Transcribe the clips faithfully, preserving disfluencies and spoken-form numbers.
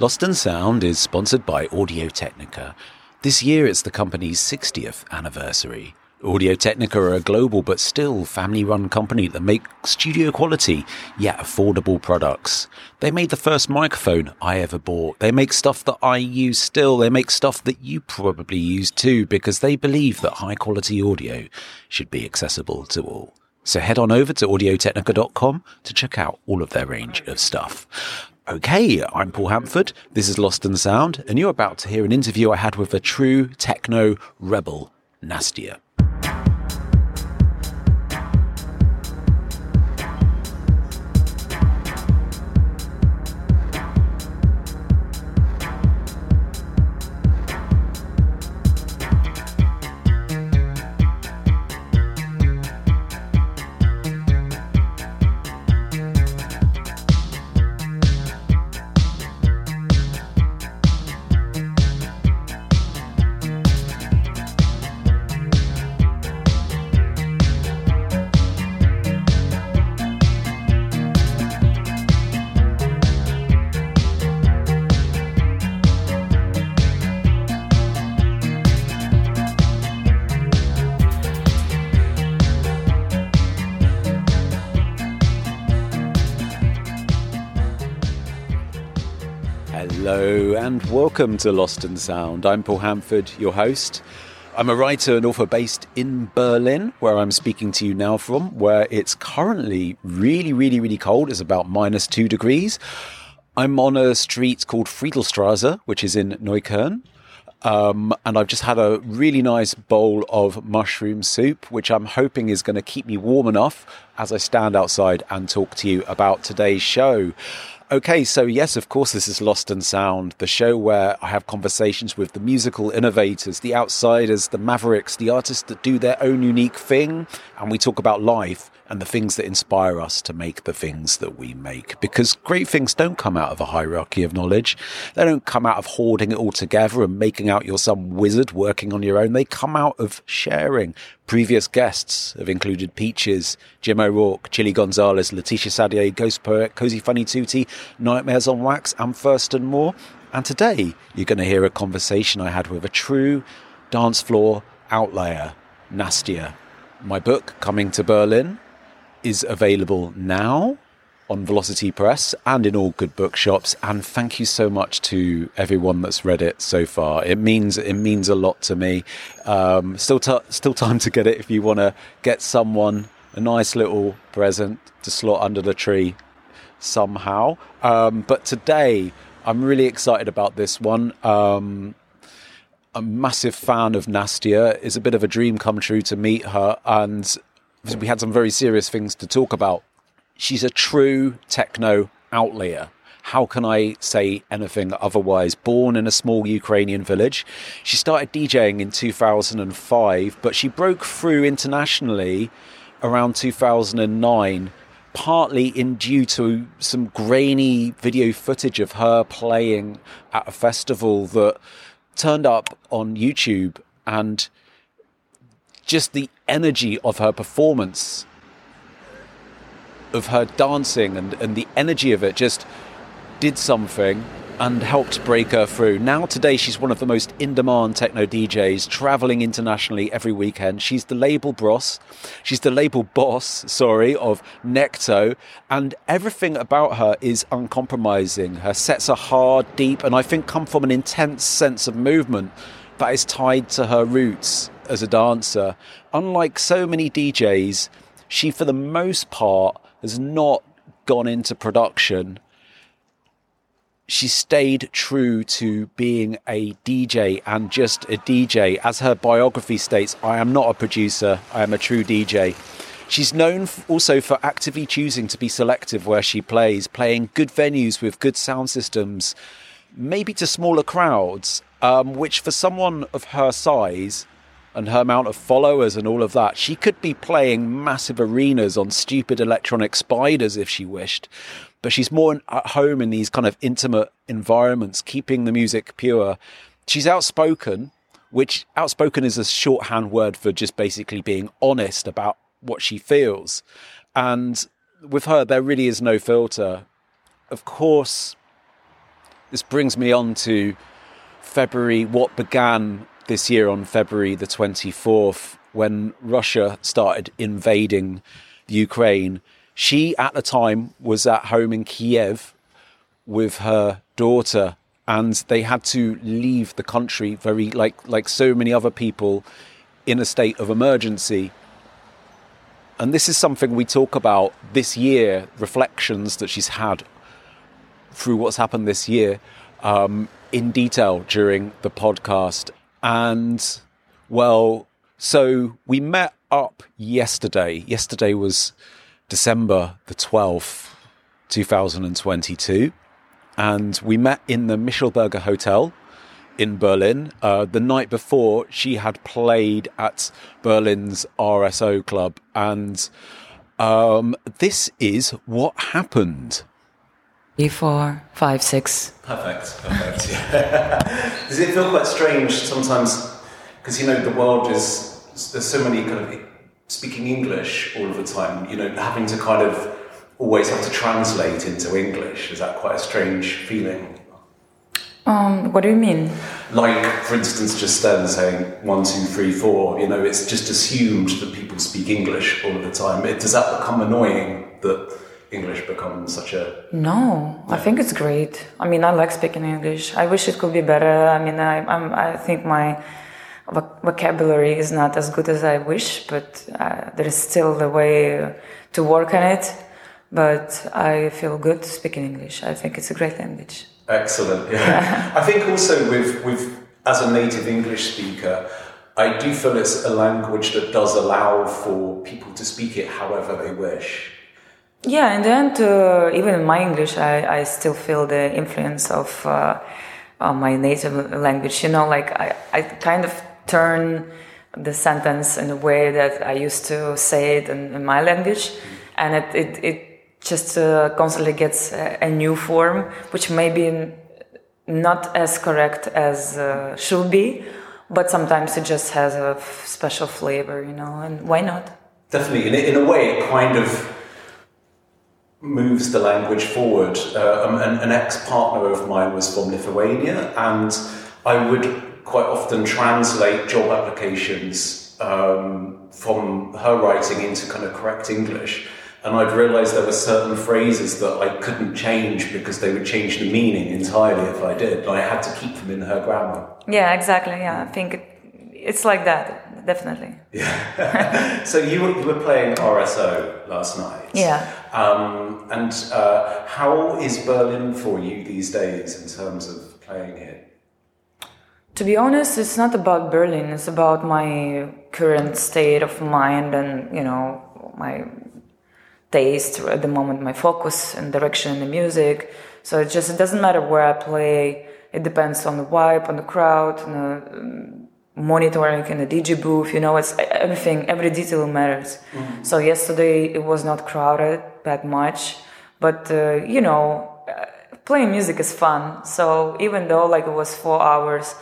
Lost and Sound is sponsored by Audio-Technica. This year it's the company's sixtieth anniversary. Audio-Technica are a global but still family-run company that make studio-quality yet affordable products. They made the first microphone I ever bought. They make stuff that I use still. They make stuff that you probably use too, because they believe that high-quality audio should be accessible to all. So head on over to audio technica dot com to check out all of their range of stuff. Okay, I'm Paul Hanford, this is Lost and Sound, and you're about to hear an interview I had with a true techno rebel, Nastia. And welcome to Lost and Sound. I'm Paul Hanford, your host. I'm a writer and author based in Berlin, where I'm speaking to you now from, where it's currently really, really, really cold. It's about minus two degrees. I'm on a street called Friedelstrasse, which is in Neukölln. Um, and I've just had a really nice bowl of mushroom soup, which I'm hoping is going to keep me warm enough as I stand outside and talk to you about today's show. Okay, so yes, of course, this is Lost and Sound, the show where I have conversations with the musical innovators, the outsiders, the mavericks, the artists that do their own unique thing. And we talk about life and the things that inspire us to make the things that we make. Because great things don't come out of a hierarchy of knowledge. They don't come out of hoarding it all together and making out you're some wizard working on your own. They come out of sharing. Previous guests have included Peaches, Jim O'Rourke, Chili Gonzalez, Leticia Sadier, Ghost Poet, Cozy Funny Tootie, Nightmares on Wax, and Thurston Moore. And today, you're going to hear a conversation I had with a true dance floor outlier, Nastia. My book, Coming to Berlin, is available now on Velocity Press and in all good bookshops. And thank you so much to everyone that's read it so far. It means it means a lot to me. Um, still, t- still time to get it if you want to get someone a nice little present to slot under the tree somehow. Um, but today, I'm really excited about this one. Um, a massive fan of Nastia. It's a bit of a dream come true to meet her, and we had some very serious things to talk about. She's a true techno outlier. How can I say anything otherwise? Born in a small Ukrainian village, she started DJing in two thousand five, but she broke through internationally around two thousand nine, partly in due to some grainy video footage of her playing at a festival that turned up on YouTube, and just the energy of her performance, of her dancing and, and the energy of it just did something and helped break her through. Now today she's one of the most in-demand techno D Js, travelling internationally every weekend. She's the label boss, she's the label boss, sorry, of Necto, and everything about her is uncompromising. Her sets are hard, deep, and I think come from an intense sense of movement that is tied to her roots as a dancer. Unlike so many D Js, she, for the most part, has not gone into production. She stayed true to being a D J and just a D J. As her biography states, I am not a producer, I am a true D J. She's known also for actively choosing to be selective where she plays, playing good venues with good sound systems, maybe to smaller crowds, um, which for someone of her size and her amount of followers and all of that, she could be playing massive arenas on stupid electronic spiders if she wished. But she's more at home in these kind of intimate environments, keeping the music pure. She's outspoken, which outspoken is a shorthand word for just basically being honest about what she feels. And with her, there really is no filter. Of course, This brings me on to February, what began this year on February the twenty-fourth, when Russia started invading Ukraine. She, at the time, was at home in Kiev with her daughter, and they had to leave the country, very like like so many other people, in a state of emergency. And this is something we talk about this year, reflections that she's had through what's happened this year, um, in detail during the podcast. And, well, so we met up yesterday. Yesterday was December the twelfth, two thousand twenty-two. And we met in the Michelberger Hotel in Berlin. Uh, the night before, she had played at Berlin's R S O club. And um, this is what happened. Three, four, five, six. Perfect, perfect. Yeah. Does it feel quite strange sometimes? Because, you know, the world is, there's so many kind of speaking English all of the time, you know, having to kind of always have to translate into English. Is that quite a strange feeling? Um, what do you mean? Like, for instance, just then saying one, two, three, four, you know, it's just assumed that people speak English all of the time. It, does that become annoying that English becomes such a... No, yeah. I think it's great. I mean, I like speaking English. I wish it could be better. I mean, I I'm, I think my vocabulary is not as good as I wish, but uh, there is still a way to work on it. But I feel good speaking English. I think it's a great language. Excellent. Yeah. I think also with, with as a native English speaker, I do feel it's a language that does allow for people to speak it however they wish. Yeah, in the end, uh, even in my English, I, I still feel the influence of uh, uh, my native language. You know, like I, I kind of turn the sentence in a way that I used to say it in, in my language, and it it, it just uh, constantly gets a, a new form, which maybe not as correct as uh, should be, but sometimes it just has a f- special flavor, you know. And why not? Definitely, in in a way, it kind of moves the language forward. Uh, an, an ex-partner of mine was from Lithuania, and I would quite often translate job applications um, from her writing into kind of correct English. And I'd realised there were certain phrases that I couldn't change because they would change the meaning entirely if I did. And I had to keep them in her grammar. Yeah, exactly. Yeah, I think it, it's like that, definitely. Yeah. So you were, you were playing R S O last night. Yeah. Um, and uh, how is Berlin for you these days in terms of playing here? To be honest, it's not about Berlin. It's about my current state of mind and, you know, my taste at the moment, my focus and direction in the music. So it just it doesn't matter where I play. It depends on the vibe, on the crowd, on the um, monitoring in the D J booth. You know, it's everything, every detail matters. Mm-hmm. So yesterday it was not crowded that much, but uh, you know, playing music is fun. So even though like it was four hours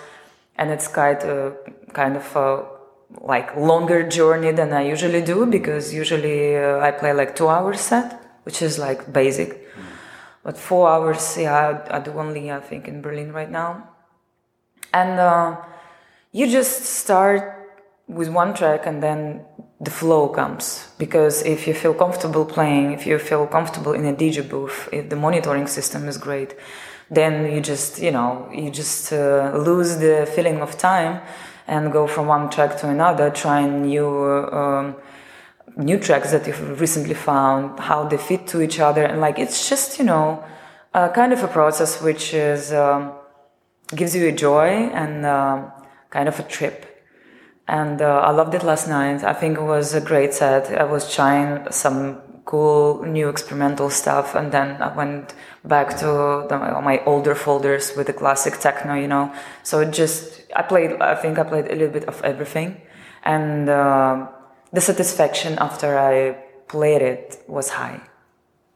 and it's quite a, kind of a like longer journey than I usually do, because usually uh, I play like two hour set, which is like basic, mm-hmm. but four hours, yeah, I, I do only, I think, in Berlin right now. And, uh, you just start with one track and then the flow comes. Because if you feel comfortable playing, if you feel comfortable in a D J booth, if the monitoring system is great, then you just, you know, you just uh, lose the feeling of time and go from one track to another, trying new uh, um, new tracks that you've recently found, how they fit to each other. And like, it's just, you know, uh, kind of a process which is um, gives you a joy and... Uh, kind of a trip. And uh, I loved it last night. I think it was a great set. I was trying some cool new experimental stuff, and then I went back to the, my older folders with the classic techno, you know. So it just, I played, I think I played a little bit of everything. And uh, the satisfaction after I played it was high.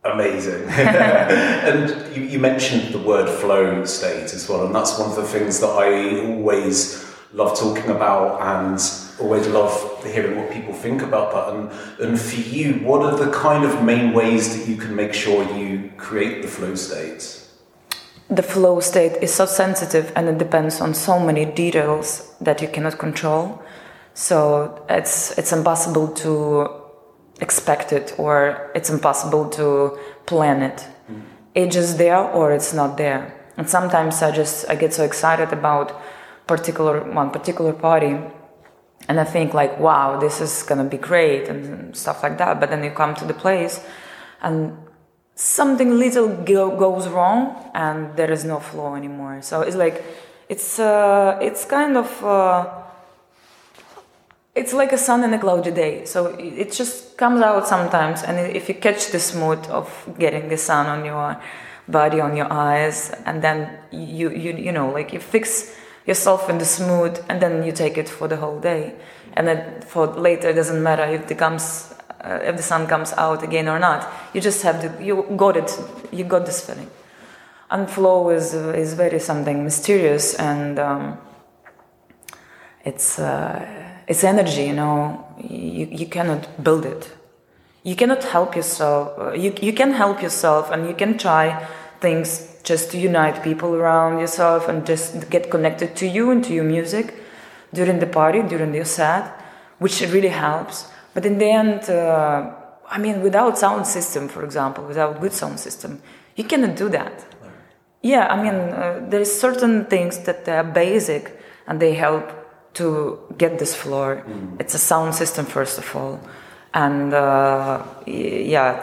Amazing. And you, you mentioned the word flow state as well, and that's one of the things that I always love talking about and always love hearing what people think about that. And, and for you, what are the kind of main ways that you can make sure you create the flow state? the flow state is so sensitive and it depends on so many details that you cannot control. So it's it's impossible to expect it, or it's impossible to plan it. Mm. It's just there or it's not there. And sometimes I just I get so excited about particular one particular party, and I think like, wow, this is gonna be great and stuff like that. But then you come to the place, and something little go- goes wrong, and there is no flow anymore. So it's like it's uh, it's kind of. Uh, It's like a sun in a cloudy day, so it just comes out sometimes. And if you catch this mood of getting the sun on your body, on your eyes, and then you you you know, like you fix yourself in this mood, and then you take it for the whole day. And then for later, it doesn't matter if the comes uh, if the sun comes out again or not. You just have to you got it. You got this feeling. And flow is is very something mysterious, and um, it's. Uh, It's energy, you know. You you cannot build it. You cannot help yourself. You you can help yourself, and you can try things just to unite people around yourself and just get connected to you and to your music during the party, during your set, which really helps. But in the end, uh, I mean, without sound system, for example, without good sound system, you cannot do that. Yeah, I mean, uh, there is certain things that are basic and they help to get this floor. Mm. It's a sound system, first of all, and uh, yeah,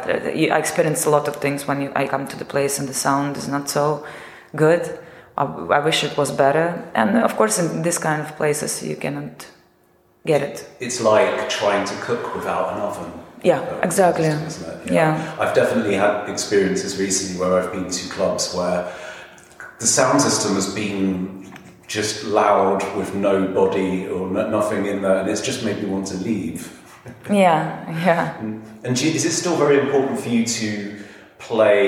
I experience a lot of things when you, I come to the place and the sound is not so good. I, I wish it was better, and of course, in this kind of places, you cannot get it. It's like trying to cook without an oven. Yeah, um, exactly. Isn't it? You know, yeah, I've definitely had experiences recently where I've been to clubs where the sound system has been just loud with no body or no, nothing in there, and it's just made me want to leave. Yeah, yeah. And, and is it still very important for you to play?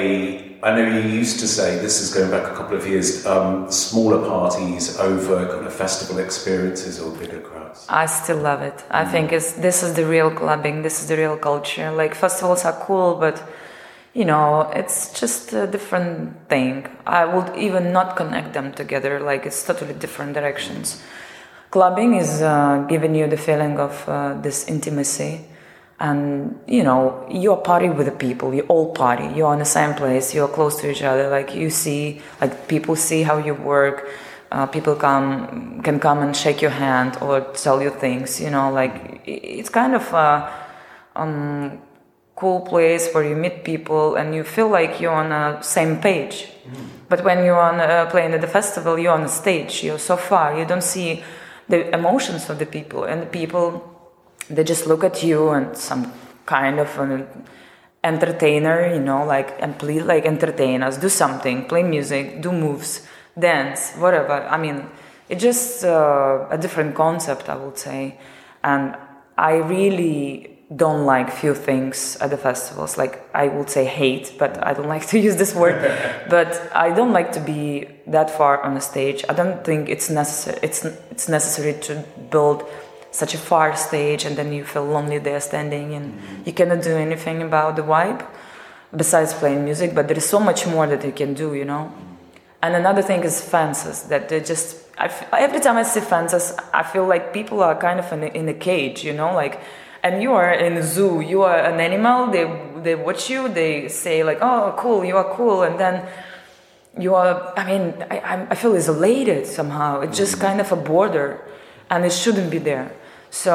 I know you used to say, this is going back a couple of years, um, smaller parties over kind of festival experiences or bigger crowds. I still love it. I mm. think it's this is the real clubbing, this is the real culture. Like, festivals are cool, but you know, it's just a different thing. I would even not connect them together. Like, it's totally different directions. Clubbing is uh, giving you the feeling of uh, this intimacy. And, you know, you're partying with the people. You all party. You're in the same place. You're close to each other. Like, you see, like, people see how you work. Uh, people come can come and shake your hand or tell you things, you know. Like, it's kind of Uh, um, cool place where you meet people and you feel like you're on the same page. Mm. But when you're on, uh, playing at the festival, you're on a stage, you're so far, you don't see the emotions of the people. And the people, they just look at you and some kind of an entertainer, you know, like, and please, like, entertain us, do something, play music, do moves, dance, whatever. I mean, it's just uh, a different concept, I would say. And I really don't like few things at the festivals. Like, I would say hate, but I don't like to use this word. But I don't like to be that far on the stage. I don't think it's necessary. It's it's necessary to build such a far stage, and then you feel lonely there standing, and mm-hmm. you cannot do anything about the vibe besides playing music. But there is so much more that you can do, you know. And another thing is fences. That they just I f- every time I see fences, I feel like people are kind of in a, in a cage, you know, like. And you are in a zoo, you are an animal, they they watch you, they say like, oh, cool, you are cool. And then you are, I mean, I, I feel isolated somehow. It's just kind of a border and it shouldn't be there. So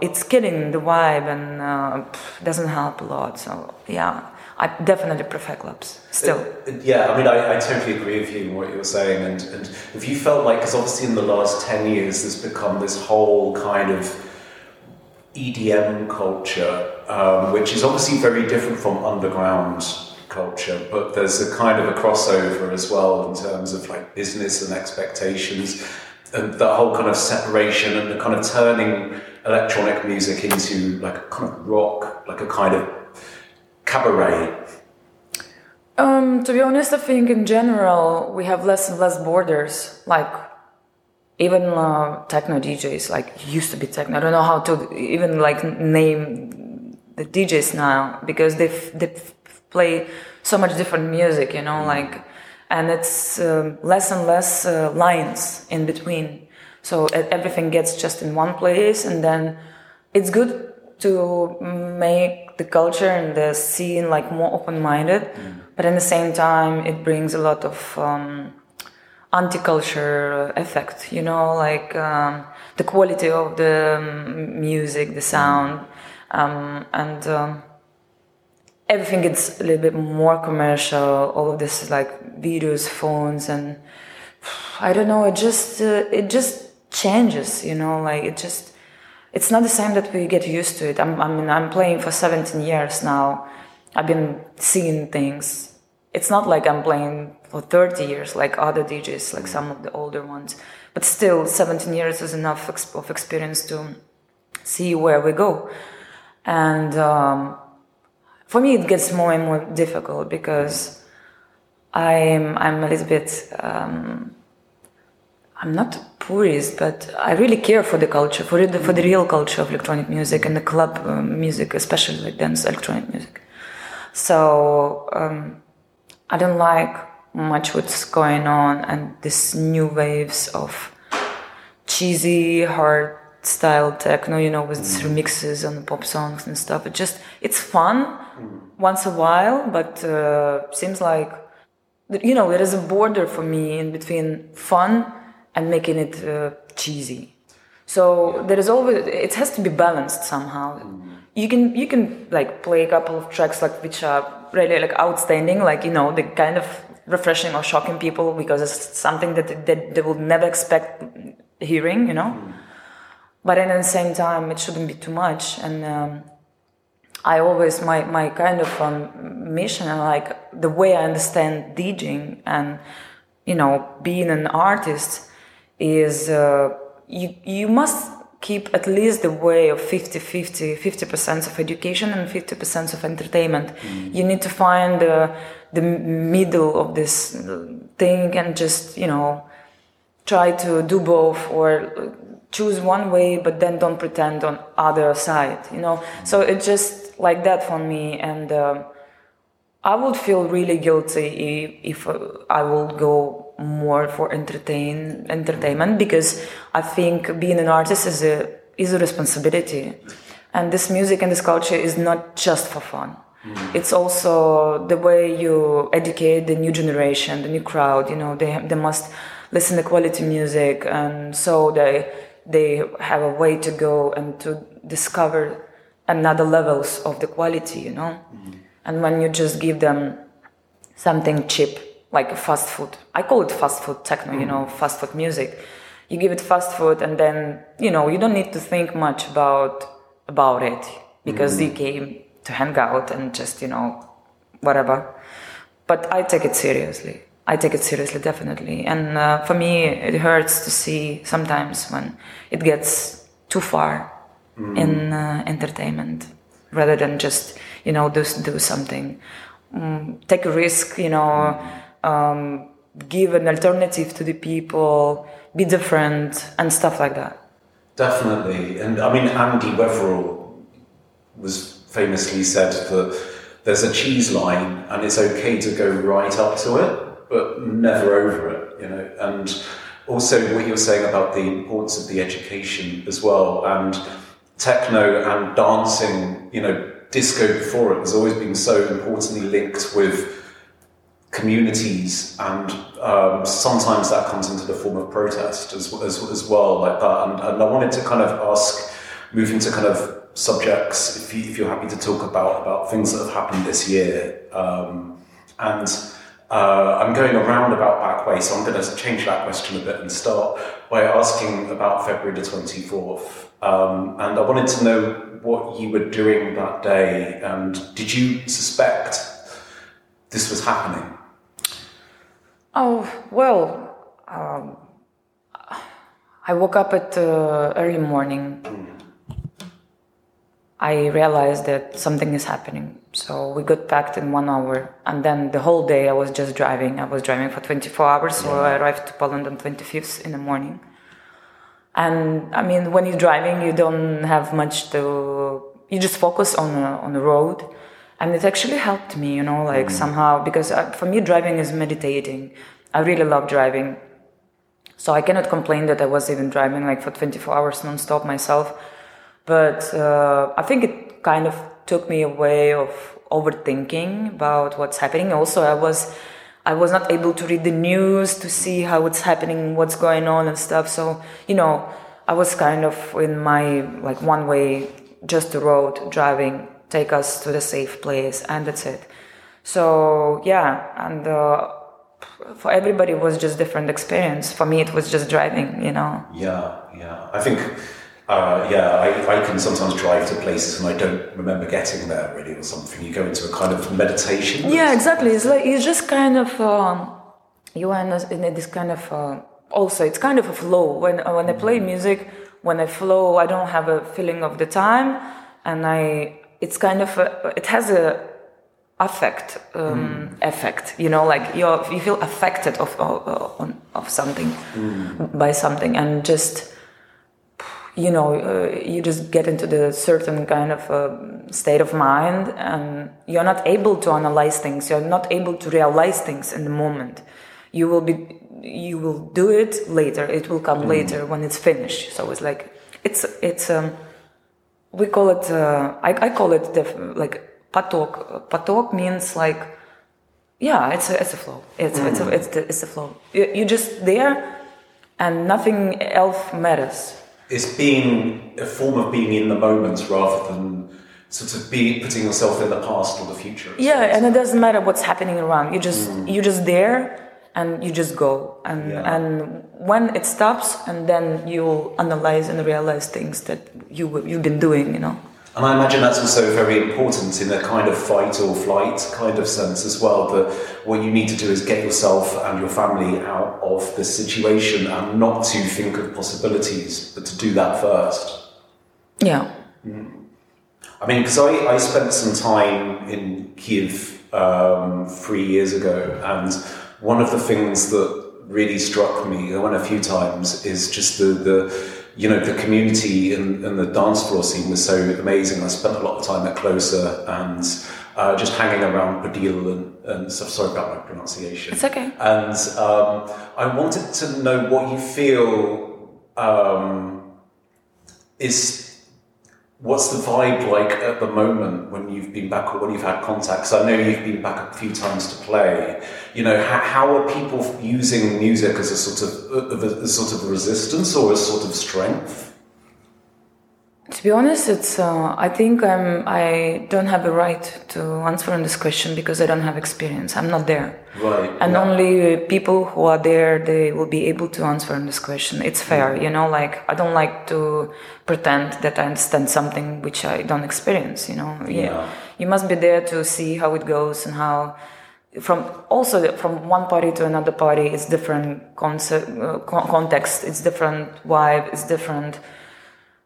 it's killing the vibe and uh, doesn't help a lot. So yeah, I definitely prefer clubs still. Uh, yeah, I mean, I, I totally agree with you in what you were saying. And, and if you felt like, because obviously in the last ten years, there's become this whole kind of E D M culture, um, which is obviously very different from underground culture, but there's a kind of a crossover as well in terms of like business and expectations, and the whole kind of separation and the kind of turning electronic music into like a kind of rock, like a kind of cabaret. Um, to be honest, I think in general we have less and less borders, like. Even uh, techno D Js, like, used to be techno. I don't know how to even like name the D Js now because they f- they f- play so much different music, you know. Like, and it's uh, less and less uh, lines in between. So everything gets just in one place, and then it's good to make the culture and the scene like more open-minded, mm. but at the same time it brings a lot of um, anti-culture effect, you know, like um, the quality of the um, music, the sound, um, and um, everything gets a little bit more commercial. All of this is like videos, phones, and I don't know, it just uh, it just changes, you know, like it just it's not the same that we get used to it. I'm, I mean, I'm playing for seventeen years now. I've been seeing things. It's not like I'm playing for thirty years like other D Js, like some of the older ones. But still, seventeen years is enough exp- of experience to see where we go. And um, for me, it gets more and more difficult because I'm I'm a little bit um, I'm not a purist, but I really care for the culture, for the for the real culture of electronic music and the club uh, music, especially like dance electronic music. So um, I don't like much what's going on and these new waves of cheesy hard style techno, you know, with these remixes on the pop songs and stuff. It just it's fun once a while, but uh, seems like. You know, there is a border for me in between fun and making it uh, cheesy. So there is always it has to be balanced somehow. Mm-hmm. You can you can like play a couple of tracks like which are really like outstanding, like you know, the kind of refreshing or shocking people because it's something that they, they would never expect hearing, you know. Mm-hmm. But then at the same time, it shouldn't be too much. And um, I always, my, my kind of um, mission and like the way I understand DJing and, you know, being an artist is uh, you you must keep at least the way of fifty-fifty, fifty percent of education and fifty percent of entertainment. Mm-hmm. You need to find uh, the middle of this thing and just, you know, try to do both or choose one way, but then don't pretend on other side, you know? So it's just, like that for me, and uh, I would feel really guilty if, if uh, I would go more for entertain entertainment because I think being an artist is a is a responsibility, and this music and this culture is not just for fun. Mm-hmm. It's also the way you educate the new generation, the new crowd. You know, they they must listen to quality music, and so they they have a way to go and to discover another levels of the quality, you know? Mm-hmm. And when you just give them something cheap, like fast food, I call it fast food techno, mm-hmm. you know, fast food music. You give it fast food and then, you know, you don't need to think much about about it because mm-hmm. you came to hang out and just, you know, whatever. But I take it seriously. I take it seriously, definitely. And uh, for me, it hurts to see sometimes when it gets too far in uh, entertainment rather than just, you know, do, do something. Um, take a risk, you know, um, give an alternative to the people, be different and stuff like that. Definitely. And I mean, Andy Weverall was famously said that there's a cheese line and it's okay to go right up to it, but never over it, you know. And also what you're saying about the importance of the education as well. And techno and dancing, you know, disco before it has always been so importantly linked with communities, and um, sometimes that comes into the form of protest as, as, as well, like that. And, and I wanted to kind of ask, moving to kind of subjects, if, you, if you're happy to talk about, about things that have happened this year. Um, and uh, I'm going around about back way, so I'm going to change that question a bit and start by asking about February the twenty-fourth. Um, and I wanted to know what you were doing that day, and did you suspect this was happening? Oh, well, um, I woke up at uh, early morning. Mm. I realized that something is happening. So we got packed in one hour, and then the whole day I was just driving. I was driving for twenty-four hours, so I arrived to Poland on twenty-fifth in the morning. And I mean, when you're driving, you don't have much to. You just focus on uh, on the road, And it actually helped me, you know, like mm. somehow, because I, for me, driving is meditating. I really love driving. So I cannot complain that I was even driving like for twenty-four hours non-stop myself. But uh, I think it kind of took me away of overthinking about what's happening. Also, I was I was not able to read the news to see how it's happening, what's going on and stuff. So, you know, I was kind of in my like one way, just the road, driving, take us to the safe place, and that's it. So, yeah, and uh, for everybody it was just different experience. For me, it was just driving, you know. Yeah, yeah. I think, uh, yeah, I, I can sometimes drive to places and I don't remember getting there really or something. You go into a kind of meditation. Yeah, exactly. It's like, it's just kind of, um, you are in this kind of, uh, also, it's kind of a flow. When, when I play music, when I flow, I don't have a feeling of the time, and I... It's kind of a, it has a affect um, mm. effect, you know, like you you feel affected of of, of something mm. by something, and just you know uh, you just get into the certain kind of uh, state of mind, and you're not able to analyze things, you're not able to realize things in the moment. You will be you will do it later. It will come mm. later when it's finished. So it's like it's it's. Um, We call it, uh, I, I call it def, like patok. Patok means like, yeah, it's a, it's a flow. It's mm. it's a, it's the, it's a flow. You, you're just there, and nothing else matters. It's being a form of being in the moment rather than sort of be putting yourself in the past or the future. Yeah, and it doesn't matter what's happening around. You just mm. you're just there, and you just go. And yeah. and when it stops, and then you'll analyze and realize things that you you've been doing, you know. And I imagine that's also very important in a kind of fight or flight kind of sense as well. That what you need to do is get yourself and your family out of the situation and not to think of possibilities, but to do that first. Yeah. Mm. I mean, because I, I spent some time in Kiev um, three years ago, and one of the things that really struck me, I went a few times, is just the, the you know, the community and, and the dance floor scene was so amazing. I spent a lot of time at Closer and uh, just hanging around Podil and, and stuff. Sorry about my pronunciation. It's okay. And um, I wanted to know what you feel um, is... What's the vibe like at the moment when you've been back or when you've had contacts? I know you've been back a few times to play. You know, how, how are people using music as a sort of a, a sort of resistance or a sort of strength? To be honest, it's. Uh, I think I'm. I don't have a right to answer on this question because I don't have experience. I'm not there. Right. And yeah. only people who are there, they will be able to answer on this question. It's fair, mm. you know. Like I don't like to pretend that I understand something which I don't experience. You know. Yeah. yeah. You must be there to see how it goes and how. From also from one party to another party, it's different concept, uh, con- context. It's different vibe. It's different.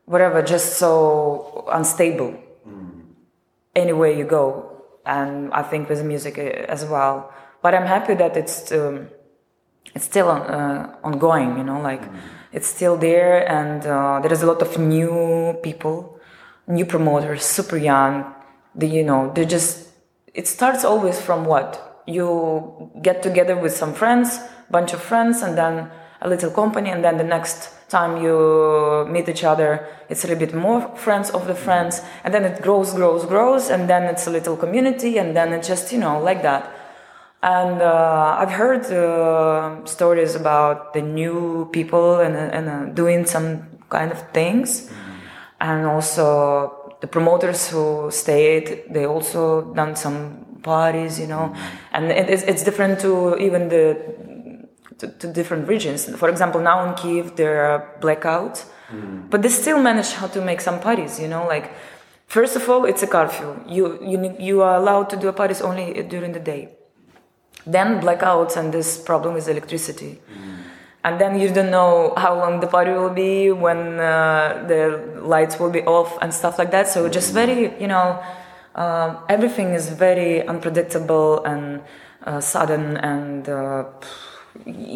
Whatever, just so unstable mm. anywhere you go, and I think with music as well. But I'm happy that it's um, it's still on, uh, ongoing, you know, like mm. it's still there, and uh, there is a lot of new people, new promoters, super young. They, you know, they just it starts always from what you get together with some friends, bunch of friends, and then a little company, and then the next time you meet each other, it's a little bit more friends of the friends, and then it grows, grows, grows, and then it's a little community, and then it's just, you know, like that. And uh, I've heard uh, stories about the new people and, and uh, doing some kind of things, and also the promoters who stayed, they also done some parties, you know, and it, it's, it's different to even the To, to different regions. For example, now in Kiev there are blackouts, mm. but they still manage how to make some parties. You know, like first of all, it's a curfew. You you you are allowed to do parties only during the day. Then blackouts and this problem with electricity, mm. and then you don't know how long the party will be, when uh, the lights will be off and stuff like that. So just very, you know, uh, everything is very unpredictable and uh, sudden and. Uh,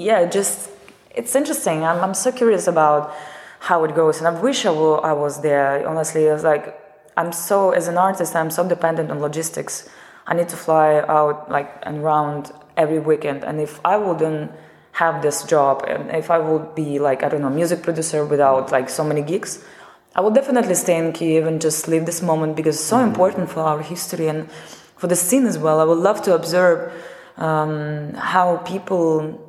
Yeah, just it's interesting. I'm I'm so curious about how it goes, and I wish I, will, I was there. Honestly, I was like, I'm so, as an artist, I'm so dependent on logistics. I need to fly out like and round every weekend. And if I wouldn't have this job, and if I would be like, I don't know, music producer without like so many gigs, I would definitely stay in Kyiv and just live this moment because it's so mm-hmm. important for our history and for the scene as well. I would love to observe um, how people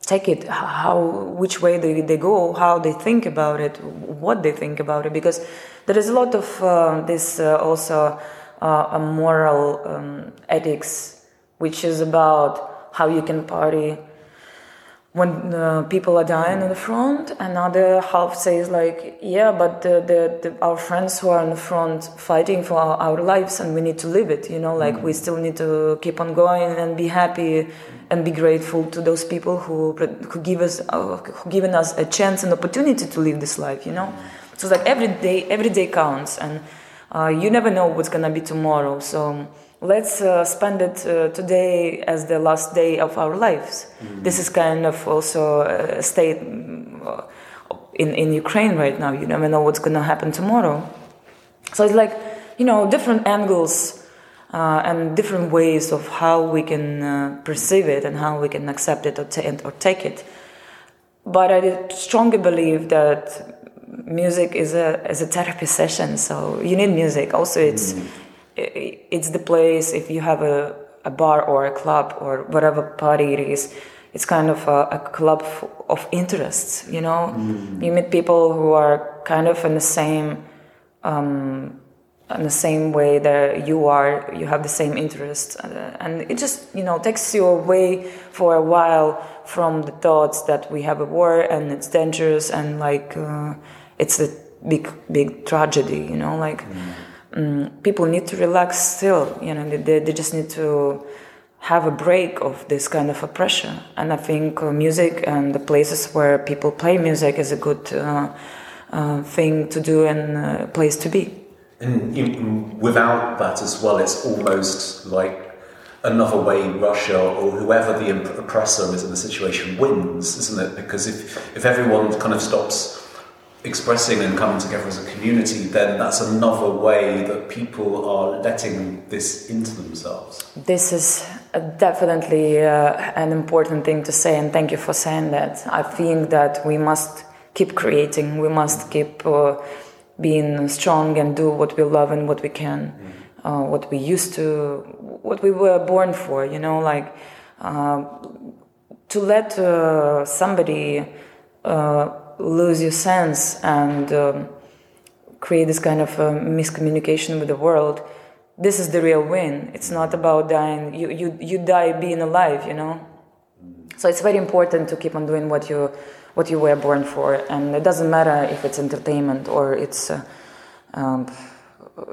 take it, how, which way they, they go, how they think about it, what they think about it, because there is a lot of uh, this uh, also uh, a moral um, ethics, which is about how you can party when uh, people are dying on the front. Another half says like, yeah, but the, the, the, our friends who are on the front fighting for our, our lives, and we need to live it, you know, like mm-hmm. we still need to keep on going and be happy and be grateful to those people who who give us uh, who given us a chance and opportunity to live this life, you know. Mm-hmm. So it's like every day, every day counts, and uh, you never know what's gonna be tomorrow. So let's uh, spend it uh, today as the last day of our lives. Mm-hmm. This is kind of also a state in, in Ukraine right now. You never know what's going to happen tomorrow. So it's like, you know, different angles uh, and different ways of how we can uh, perceive it and how we can accept it or, t- or take it. But I strongly believe that music is a, is a therapy session. So you need music. Also, it's... Mm-hmm. It's the place, if you have a, a bar or a club or whatever party it is, it's kind of a, a club of interests, you know? Mm-hmm. You meet people who are kind of in the same um, in the same way that you are, you have the same interests. And it just, you know, takes you away for a while from the thoughts that we have a war and it's dangerous and, like, uh, it's a big, big tragedy, you know? Like... Mm-hmm. Mm, people need to relax still, you know, they, they just need to have a break of this kind of oppression. And I think music and the places where people play music is a good uh, uh, thing to do and a uh, place to be. And even without that as well, it's almost like another way Russia or whoever the imp- oppressor is in the situation wins, isn't it? Because if, if everyone kind of stops expressing and coming together as a community, then that's another way that people are letting this into themselves. This is definitely uh, an important thing to say, and thank you for saying that. I think that we must keep creating, we must keep uh, being strong and do what we love and what we can, mm. uh, what we used to, what we were born for, you know, like uh, to let uh, somebody uh, lose your sense and um, create this kind of uh, miscommunication with the world. This is the real win. It's not about dying. You you you die being alive, you know. So it's very important to keep on doing what you what you were born for, and it doesn't matter if it's entertainment or it's. Uh, um,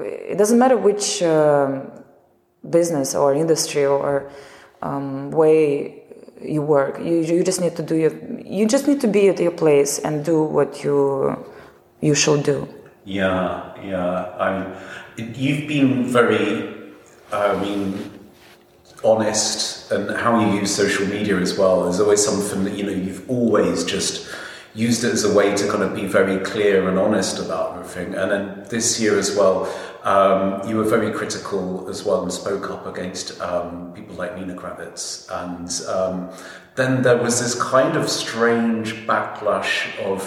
it doesn't matter which uh, business or industry or um, way you work. You you just need to do your. You just need to be at your place and do what you you should do. Yeah, yeah. I'm. You've been very, I mean, honest, and how you use social media as well. There's always something that, you know, you've always just used it as a way to kind of be very clear and honest about everything. And then this year as well, um, you were very critical as well and spoke up against um, people like Nina Kraviz. And um, then there was this kind of strange backlash of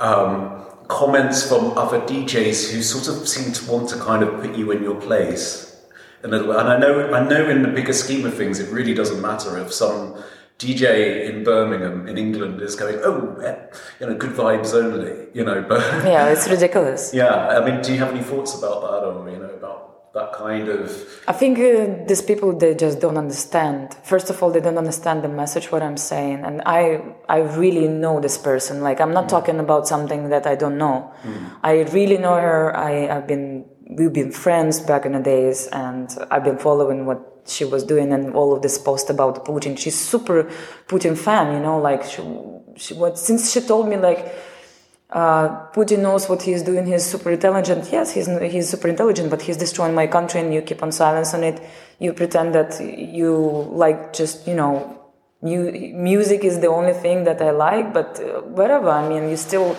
um, comments from other D Js who sort of seemed to want to kind of put you in your place. And I know, I know in the bigger scheme of things, it really doesn't matter if some D J in Birmingham, in England, is going, oh, you know, good vibes only, you know. But yeah, it's ridiculous. Yeah, I mean, do you have any thoughts about that, or, you know, about that kind of... I think uh, these people, they just don't understand. First of all, they don't understand the message, what I'm saying. And I I really know this person. Like, I'm not mm. talking about something that I don't know. Mm. I really know her. I, I've been... We've been friends back in the days, and I've been following what she was doing and all of this post about Putin. She's super Putin fan, you know, like she, she what since she told me like uh, Putin knows what he's doing, he's super intelligent. Yes, he's he's super intelligent, but he's destroying my country and you keep on silence on it. You pretend that you like just, you know, you, music is the only thing that I like, but uh, whatever. I mean, you still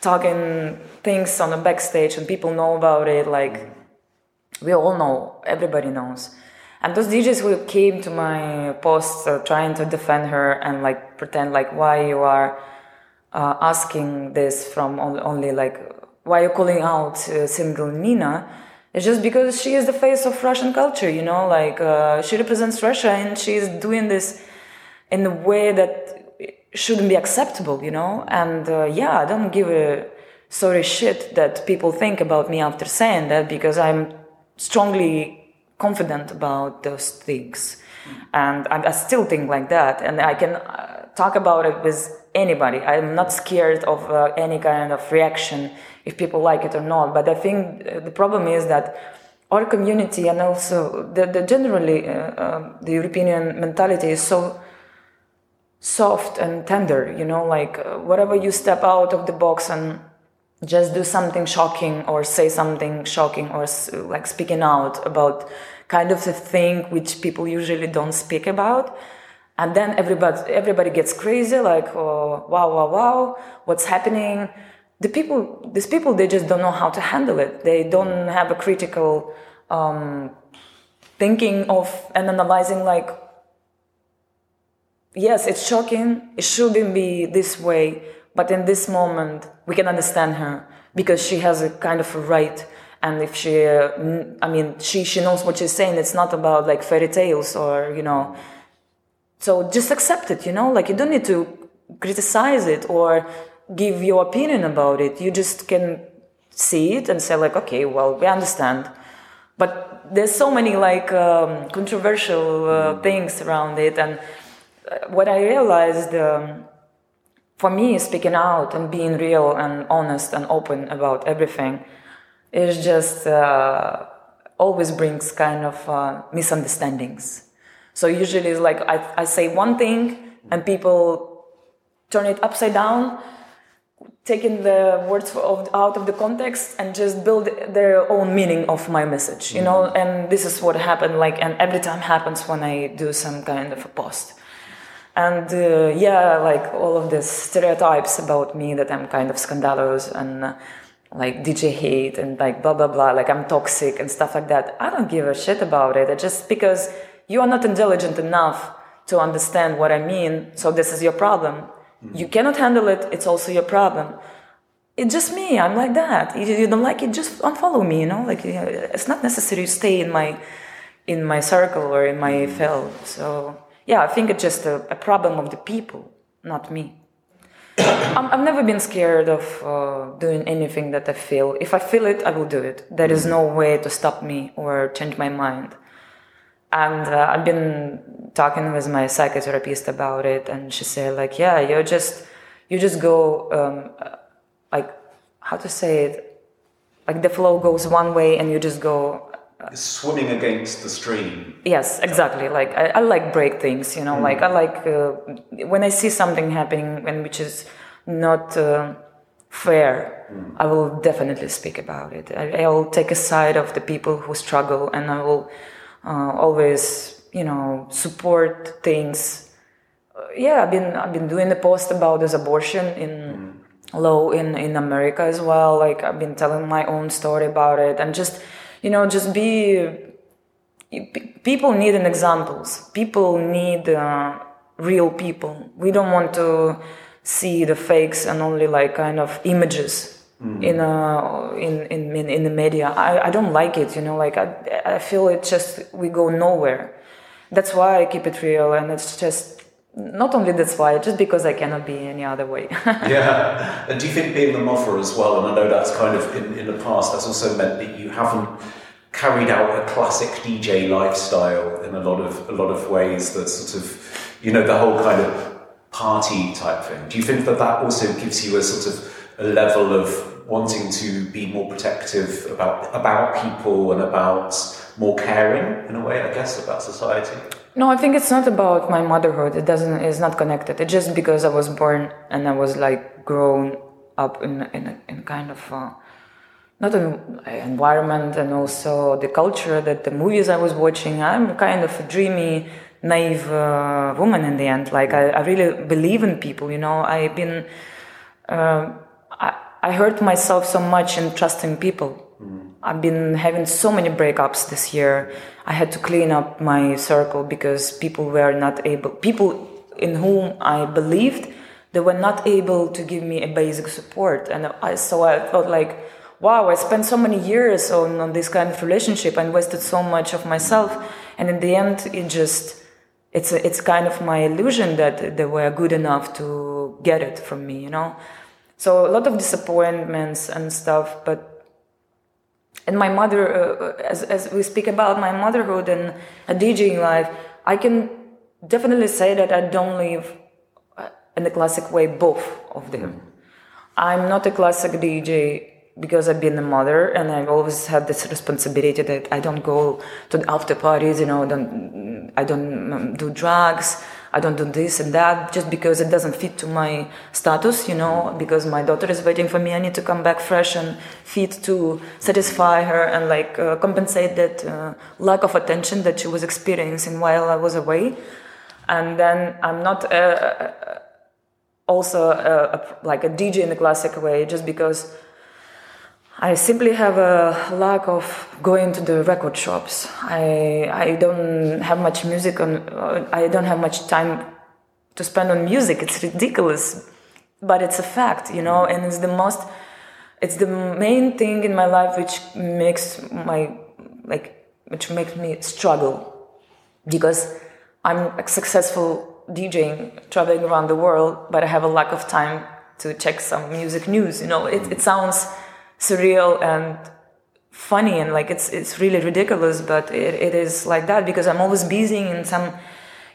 talking things on the backstage and people know about it, like we all know, everybody knows. And those D Js who came to my post uh, trying to defend her and like pretend like why you are uh, asking this from on- only like why you're calling out uh, single Nina, it's just because she is the face of Russian culture, you know, like uh, she represents Russia and she is doing this in a way that shouldn't be acceptable, you know. And uh, yeah, I don't give a sorry shit that people think about me after saying that, because I'm strongly confident about those things. Mm. And I, I still think like that. And I can uh, talk about it with anybody. I'm not scared of uh, any kind of reaction, if people like it or not. But I think the problem is that our community and also the, the generally uh, uh, the European mentality is so soft and tender, you know, like uh, whatever you step out of the box and just do something shocking or say something shocking or like speaking out about kind of the thing which people usually don't speak about. And then everybody everybody gets crazy, like, oh, wow, wow, wow, what's happening? The people, these people, they just don't know how to handle it. They don't have a critical um, thinking of and analyzing like, yes, it's shocking, it shouldn't be this way, but in this moment, we can understand her because she has a kind of a right. And if she, uh, I mean, she, she knows what she's saying. It's not about like fairy tales or, you know. So just accept it, you know, like you don't need to criticize it or give your opinion about it. You just can see it and say like, okay, well, we understand. But there's so many like um, controversial uh, things around it. And what I realized, um, for me, speaking out and being real and honest and open about everything is just uh, always brings kind of uh, misunderstandings. So usually it's like I, I say one thing and people turn it upside down, taking the words of, out of the context and just build their own meaning of my message, you know. And this is what happened, like, and every time happens when I do some kind of a post. And uh, yeah, like all of these stereotypes about me that I'm kind of scandalous and uh, like D J hate and like blah, blah, blah, like I'm toxic and stuff like that. I don't give a shit about it. I just, because you are not intelligent enough to understand what I mean, so this is your problem. You cannot handle it, it's also your problem. It's just me, I'm like that. If you don't like it, just unfollow me, you know? Like, it's not necessary to stay in my in my circle or in my field. So, yeah, I think it's just a, a problem of the people, not me. I'm, I've never been scared of uh, doing anything that I feel. If I feel it, I will do it. There is no way to stop me or change my mind. And uh, I've been talking with my psychotherapist about it, and she said, like, yeah, you're just, you just go, um, like, how to say it, like the flow goes one way and you just go. Uh, swimming against the stream. Yes, exactly. Like, I, I like break things, you know, mm. like, I like, uh, when I see something happening and which is not uh, fair, mm. I will definitely speak about it. I, I will take a side of the people who struggle, and I will Uh, always, you know, support things. Uh, yeah, I've been I've been doing a post about this abortion in mm. law in, in America as well. Like, I've been telling my own story about it, and just, you know, just be. P- people need an examples. People need uh, real people. We don't want to see the fakes and only like kind of images mm. in uh in in in the media. I, I don't like it, you know. Like, I. I feel it just, we go nowhere. That's why I keep it real, and it's just, not only that's why, just because I cannot be any other way. Yeah, and do you think being the mother as well, and I know that's kind of in, in the past, that's also meant that you haven't carried out a classic D J lifestyle in a lot of a lot of ways, that sort of, you know, the whole kind of party type thing. Do you think that that also gives you a sort of a level of wanting to be more protective about about people and about more caring in a way, I guess, about society? No, I think it's not about my motherhood. It doesn't. It's not connected. It's just because I was born and I was like grown up in in, in kind of uh, not an environment, and also the culture that the movies I was watching. I'm kind of a dreamy, naive uh, woman in the end. Like, I, I really believe in people. You know, I've been. Uh, I, I hurt myself so much in trusting people. Mm. I've been having so many breakups this year. I had to clean up my circle because people were not able, people in whom I believed, they were not able to give me a basic support. And I, so I felt like, wow, I spent so many years on, on this kind of relationship and wasted so much of myself. And in the end, it just, it's a, it's kind of my illusion that they were good enough to get it from me, you know? So a lot of disappointments and stuff, but and my mother, uh, as as we speak about my motherhood and a DJing life, I can definitely say that I don't live in the classic way, both of them. I'm not a classic D J because I've been a mother and I've always had this responsibility that I don't go to the after parties, you know, don't, I don't do drugs, I don't do this and that, just because it doesn't fit to my status, you know, because my daughter is waiting for me. I need to come back fresh and fit to satisfy her and like uh, compensate that uh, lack of attention that she was experiencing while I was away. And then I'm not uh, also a, a, like a D J in the classic way, just because I simply have a lack of going to the record shops. I I don't have much music on. I don't have much time to spend on music. It's ridiculous, but it's a fact, you know. And it's the most. It's the main thing in my life which makes my like which makes me struggle, because I'm a successful DJing, traveling around the world, but I have a lack of time to check some music news. You know, it it sounds surreal and funny and like it's it's really ridiculous, but it, it is like that because I'm always busy in some,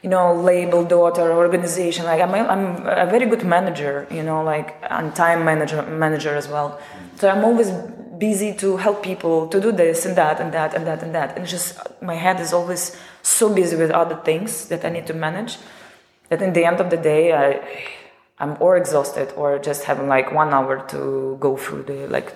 you know, label, daughter, organization. Like I'm a, I'm a very good manager, you know, like and time manager manager as well. So I'm always busy to help people to do this and that and that and that and that. And just my head is always so busy with other things that I need to manage that in the end of the day I I'm or exhausted or just having like one hour to go through the like.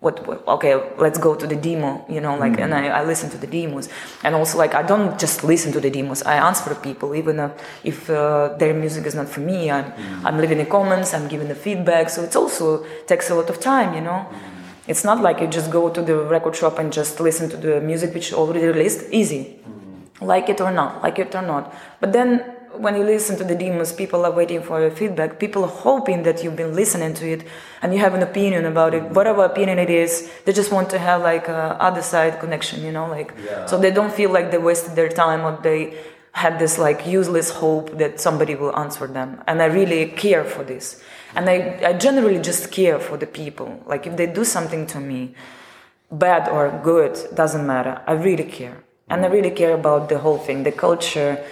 What, what okay let's go to the demo, you know, like mm-hmm. and I, I listen to the demos, and also like I don't just listen to the demos, I answer people even if, if uh, their music is not for me. I'm mm-hmm. I'm leaving the comments, I'm giving the feedback, so it's also takes a lot of time, you know. Mm-hmm. It's not like you just go to the record shop and just listen to the music which already released easy. Mm-hmm. Like it or not, like it or not. But then when you listen to the demos, people are waiting for your feedback. People are hoping that you've been listening to it and you have an opinion about it. Whatever opinion it is, they just want to have like a other side connection, you know, like, yeah. So they don't feel like they wasted their time or they had this like useless hope that somebody will answer them. And I really care for this. And I, I generally just care for the people. Like if they do something to me, bad or good, doesn't matter. I really care. And I really care about the whole thing, the culture,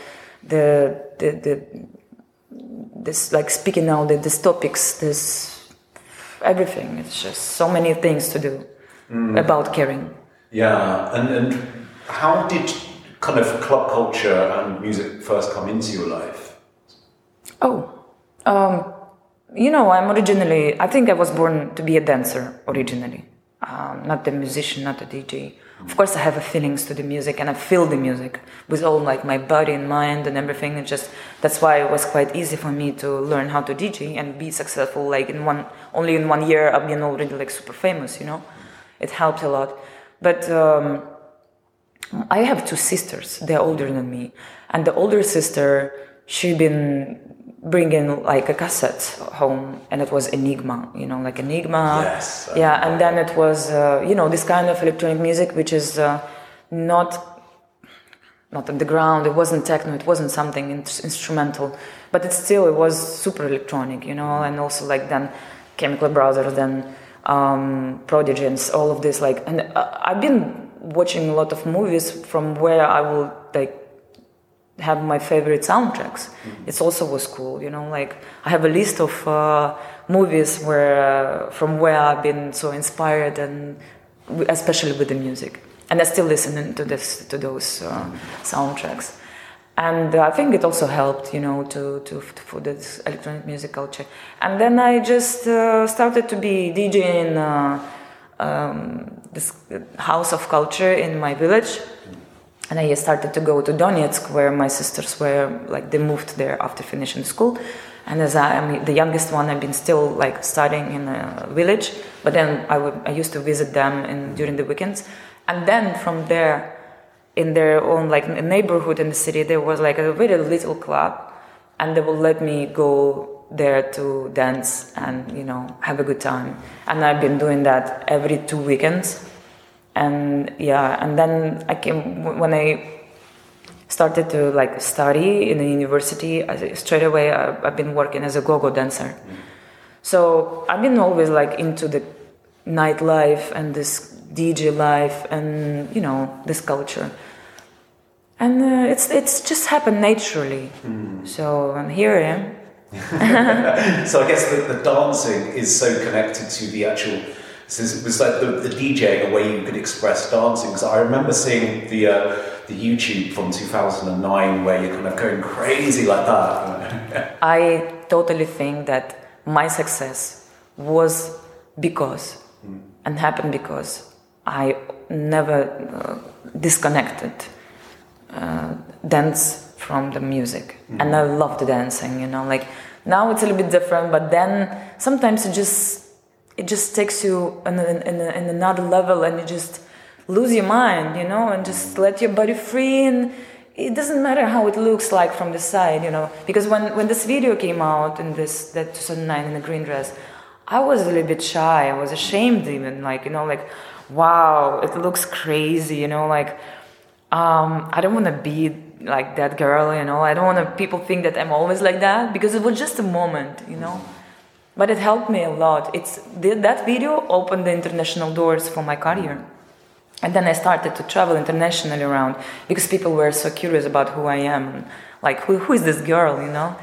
the, the, the, this, like speaking out, the, this topics, this, everything. It's just so many things to do mm. about caring. Yeah. And, and how did kind of club culture and music first come into your life? Oh, um, you know, I'm originally, I think I was born to be a dancer originally, um, not a musician, not a D J. Of course, I have feelings to the music, and I feel the music with all like my body and mind and everything. And just that's why it was quite easy for me to learn how to D J and be successful. Like in one, only in one year, I've been already like super famous. You know, it helped a lot. But um, I have two sisters; they're older than me, and the older sister, she'd been bringing like a cassette home, and it was Enigma, you know, like Enigma. Yes. I yeah, and then it was, uh, you know, this kind of electronic music, which is uh, not, not underground. It wasn't techno. It wasn't something in- instrumental, but it still, it was super electronic, you know, and also like then Chemical Brothers, then um, Prodigy, and all of this. Like, and uh, I've been watching a lot of movies from where I will like have my favorite soundtracks. Mm-hmm. It also was cool, you know, like I have a list of uh, movies where uh, from where I've been so inspired, and especially with the music, and I still listen to this to those uh, soundtracks. And I think it also helped, you know, to, to, to for this electronic music culture. And then I just uh, started to be DJing uh, um, this house of culture in my village. And I started to go to Donetsk, where my sisters were, like, they moved there after finishing school. And as I am the youngest one, I've been still like studying in a village. But then I would I used to visit them in, during the weekends. And then from there, in their own like neighborhood in the city, there was like a very little club, and they would let me go there to dance and, you know, have a good time. And I've been doing that every two weekends. And yeah, and then I came when I started to like study in the university. I, straight away, I, I've been working as a go-go dancer. Mm-hmm. So I've been always like into the nightlife and this D J life and, you know, this culture. And uh, it's it's just happened naturally. Mm-hmm. So and here I am. So I guess the, the dancing is so connected to the actual, since it was like the, the DJing, a way you could express dancing. Because I remember seeing the uh, the YouTube from two thousand nine where you're kind of going crazy like that. I totally think that my success was because mm. and happened because I never uh, disconnected uh, dance from the music. Mm-hmm. And I loved dancing, you know, like now it's a little bit different, but then sometimes it just it just takes you in, in, in, in another level, and you just lose your mind, you know, and just let your body free. And it doesn't matter how it looks like from the side, you know, because when, when this video came out in this that two thousand nine in the green dress, I was a little bit shy. I was ashamed even, like, you know, like, wow, it looks crazy, you know, like um, I don't want to be like that girl, you know. I don't want to people think that I'm always like that, because it was just a moment, you know. But it helped me a lot. It's that video opened the international doors for my career, and then I started to travel internationally around because people were so curious about who I am, like who who is this girl, you know.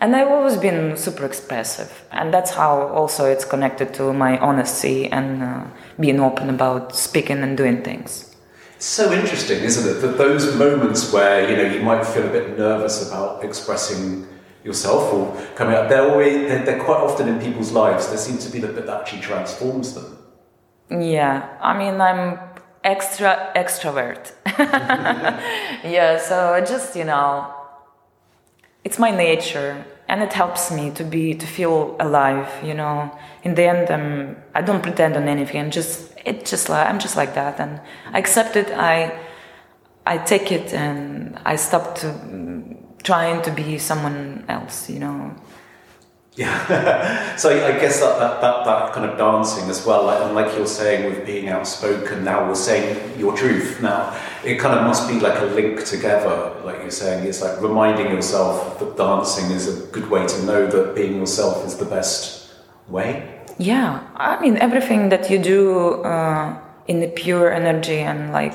And I've always been super expressive, and that's how also it's connected to my honesty and uh, being open about speaking and doing things. So interesting, isn't it? That those moments where, you know, you might feel a bit nervous about expressing yourself or coming up, they're always they're, they're quite often in people's lives. There seems to be the bit that actually transforms them. Yeah, I mean, I'm extra extrovert. Yeah, so I just, you know, it's my nature, and it helps me to be to feel alive. You know, in the end, I'm, I don't pretend on anything. I'm just. It just like I'm just like that, and I accept it. I I take it, and I stop to trying to be someone else, you know. Yeah. So I guess that, that that that kind of dancing as well, like, and like you're saying with being outspoken, now we're saying your truth. Now it kind of must be like a link together, like you're saying. It's like reminding yourself that dancing is a good way to know that being yourself is the best way. Yeah, I mean, everything that you do uh, in the pure energy and like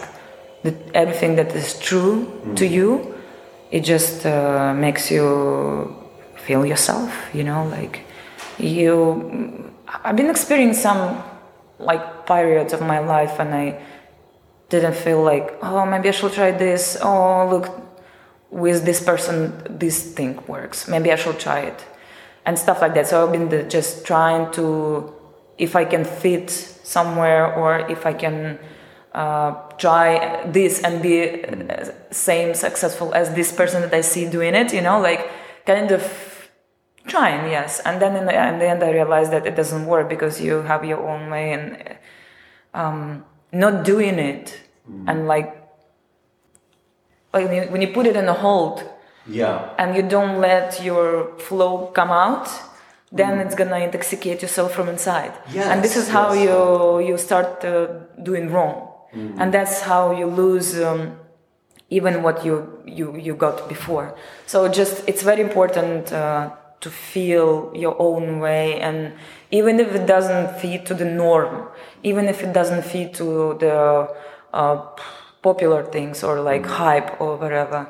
the, everything that is true mm. to you, it just uh, makes you feel yourself, you know, like you... I've been experiencing some like periods of my life and I didn't feel like, oh, maybe I should try this. Oh, look, with this person, this thing works. Maybe I should try it. And stuff like that. So I've been the, just trying to, if I can fit somewhere, or if I can uh, try this and be same successful as this person that I see doing it, you know, like kind of trying, yes. And then in the, in the end I realized that it doesn't work because you have your own way, and um, not doing it. Mm. And like, like when, you, when you put it in a hold, yeah, and you don't let your flow come out, then mm. it's gonna intoxicate yourself from inside. Yes, and this is how yes. you you start uh, doing wrong, mm. and that's how you lose um, even what you, you you got before. So just it's very important uh, to feel your own way, and even if it doesn't fit to the norm, even if it doesn't fit to the uh, popular things or like mm. hype or whatever.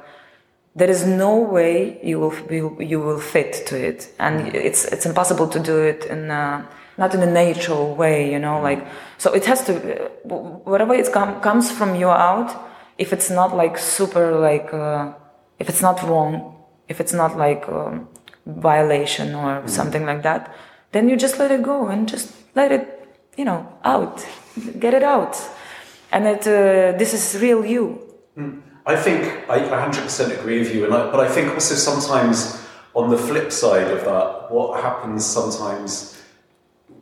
There is no way you will you will fit to it, and it's it's impossible to do it in a, not in a natural way, you know. Like so, it has to whatever it com- comes from you out. If it's not like super, like uh, if it's not wrong, if it's not like um, violation or mm-hmm. something like that, then you just let it go and just let it, you know, out, get it out, and it uh, this is real you. Mm. I think I one hundred percent agree with you, and I, but I think also sometimes On the flip side of that, what happens sometimes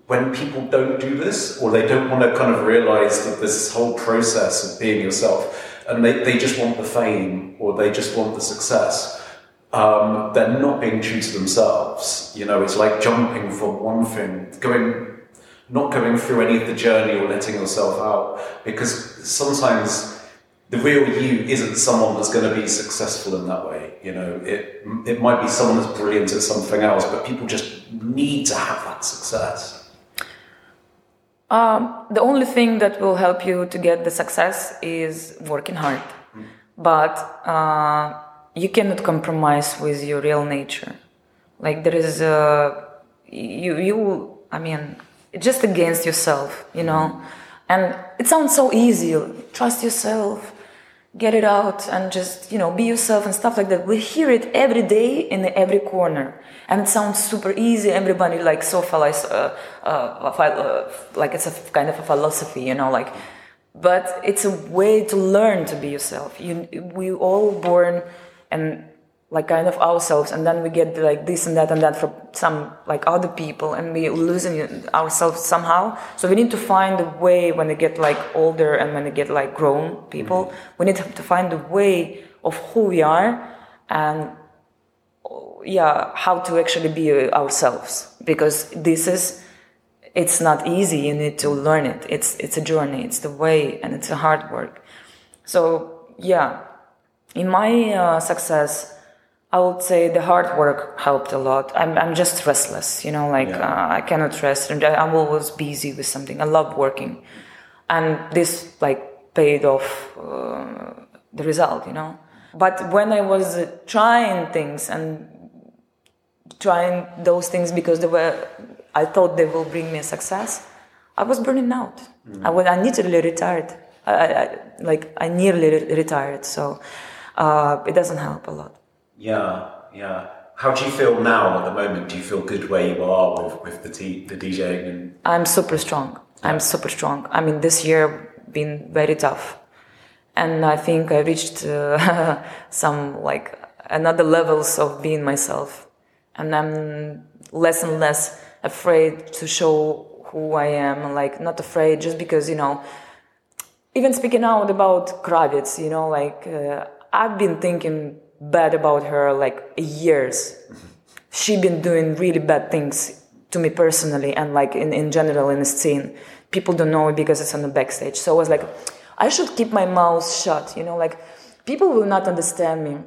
when people don't do this, or they don't want to kind of realize that this whole process of being yourself, and they, they just want the fame, or they just want the success, um, they're not being true to themselves. You know, it's like jumping from one thing, going, not going through any of the journey or letting yourself out, because sometimes the real you isn't someone that's going to be successful in that way. You know, it it might be someone that's brilliant at something else, but people just need to have that success. Um, the only thing that will help you to get the success is working hard. Mm. But uh, you cannot compromise with your real nature. Like there is a, you, you, I mean, just against yourself, you know. And it sounds so easy. Trust yourself. Get it out and just, you know, be yourself and stuff like that. We hear it every day in every corner. And it sounds super easy. Everybody like so, uh, uh, like it's a kind of a philosophy, you know, like, but it's a way to learn to be yourself. You, we all born and like kind of ourselves. And then we get like this and that and that from some like other people, and we're losing ourselves somehow. So we need to find a way when they get like older and when they get like grown people, mm-hmm. we need to find a way of who we are and yeah, how to actually be ourselves, because this is, it's not easy. You need to learn it. It's, it's a journey. It's the way, and it's a hard work. So yeah, in my uh, success, I would say the hard work helped a lot. I'm I'm just restless, you know, like yeah. uh, I cannot rest, and I'm always busy with something. I love working, and this like paid off uh, the result, you know. But when I was uh, trying things and trying those things because they were, I thought they will bring me success, I was burning out. Mm-hmm. I was I nearly retired. I, I like I nearly re- retired, so uh, it doesn't help a lot. Yeah, yeah. How do you feel now at the moment? Do you feel good where you are with, with the t- the DJing? And I'm super strong. Yeah. I'm super strong. I mean, this year been very tough, and I think I reached uh, some like another levels of being myself, and I'm less and less afraid to show who I am. Like not afraid, just because, you know. Even speaking out about Kraviz, you know, like uh, I've been thinking bad about her like years. She been doing really bad things to me personally, and like in, in general in the scene. People don't know it because it's on the backstage. So I was like, I should keep my mouth shut, you know, like people will not understand me.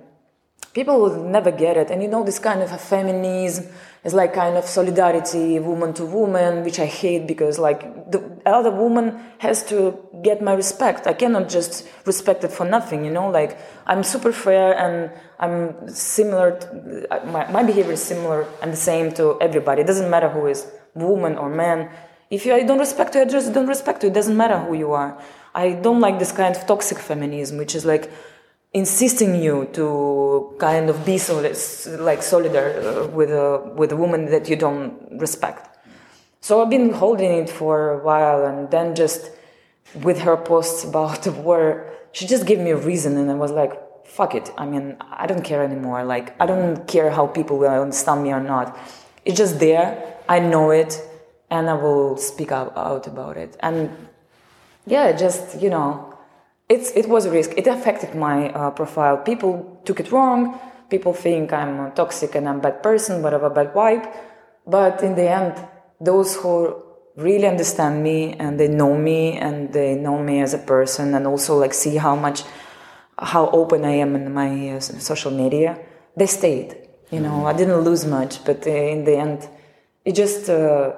People will never get it. And you know, this kind of a feminism is like kind of solidarity, woman to woman, which I hate, because like the other woman has to get my respect. I cannot just respect it for nothing, you know, like I'm super fair, and I'm similar, to, my, my behavior is similar and the same to everybody. It doesn't matter who is woman or man. If you I don't respect you, I just don't respect you. It doesn't matter who you are. I don't like this kind of toxic feminism, which is like insisting you to kind of be solid, like solidar uh, with a with a woman that you don't respect. So I've been holding it for a while, and then just with her posts about the war, she just gave me a reason, and I was like, "Fuck it!" I mean, I don't care anymore. Like I don't care how people will understand me or not. It's just there. I know it, and I will speak out, out about it. And yeah, just you know. It's, it was a risk. It affected my uh, profile. People took it wrong. People think I'm toxic and I'm a bad person, whatever, bad vibe. But in the end, those who really understand me and they know me and they know me as a person, and also like see how much, how open I am in my uh, social media, they stayed. You know, I didn't lose much, but uh, in the end, it just, uh,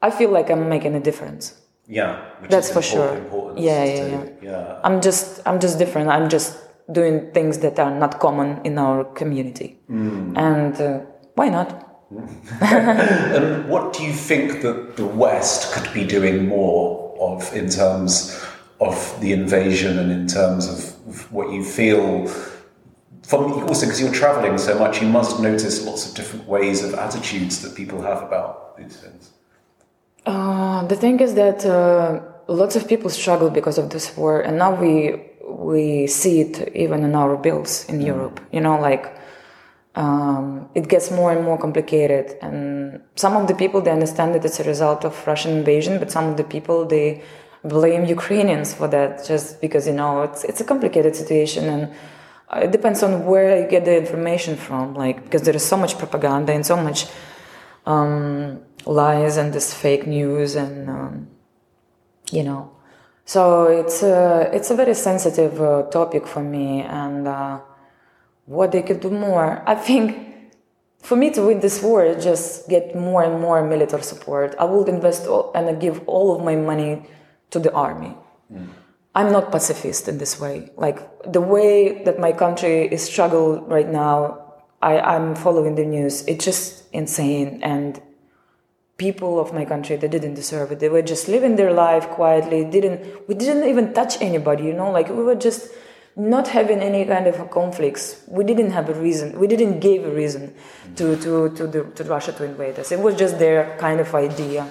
I feel like I'm making a difference. Yeah, which that's is for sure. Yeah, yeah, to, yeah, yeah. I'm just, I'm just different. I'm just doing things that are not common in our community, mm. and uh, why not? And what do you think that the West could be doing more of in terms of the invasion, and in terms of what you feel? From also because you're traveling so much, you must notice lots of different ways of attitudes that people have about these things. Uh, the thing is that uh, lots of people struggle because of this war, and now we we see it even in our bills in Europe. You know, like um, it gets more and more complicated. And some of the people, they understand that it's a result of Russian invasion, but some of the people, they blame Ukrainians for that, just because, you know, it's it's a complicated situation. And it depends on where you get the information from, like, because there is so much propaganda and so much um, lies and this fake news and, um, you know. So it's a, it's a very sensitive uh, topic for me, and uh, what they could do more. I think for me to win this war, just get more and more military support. I will invest all, and I give all of my money to the army. Mm. I'm not pacifist in this way. Like, the way that my country is struggled right now, I, I'm following the news. It's just insane, and people of my country, they didn't deserve it. They were just living their life quietly. Didn't we didn't even touch anybody, you know? Like, we were just not having any kind of conflicts. We didn't have a reason. We didn't give a reason to to to, the, to Russia to invade us. It was just their kind of idea.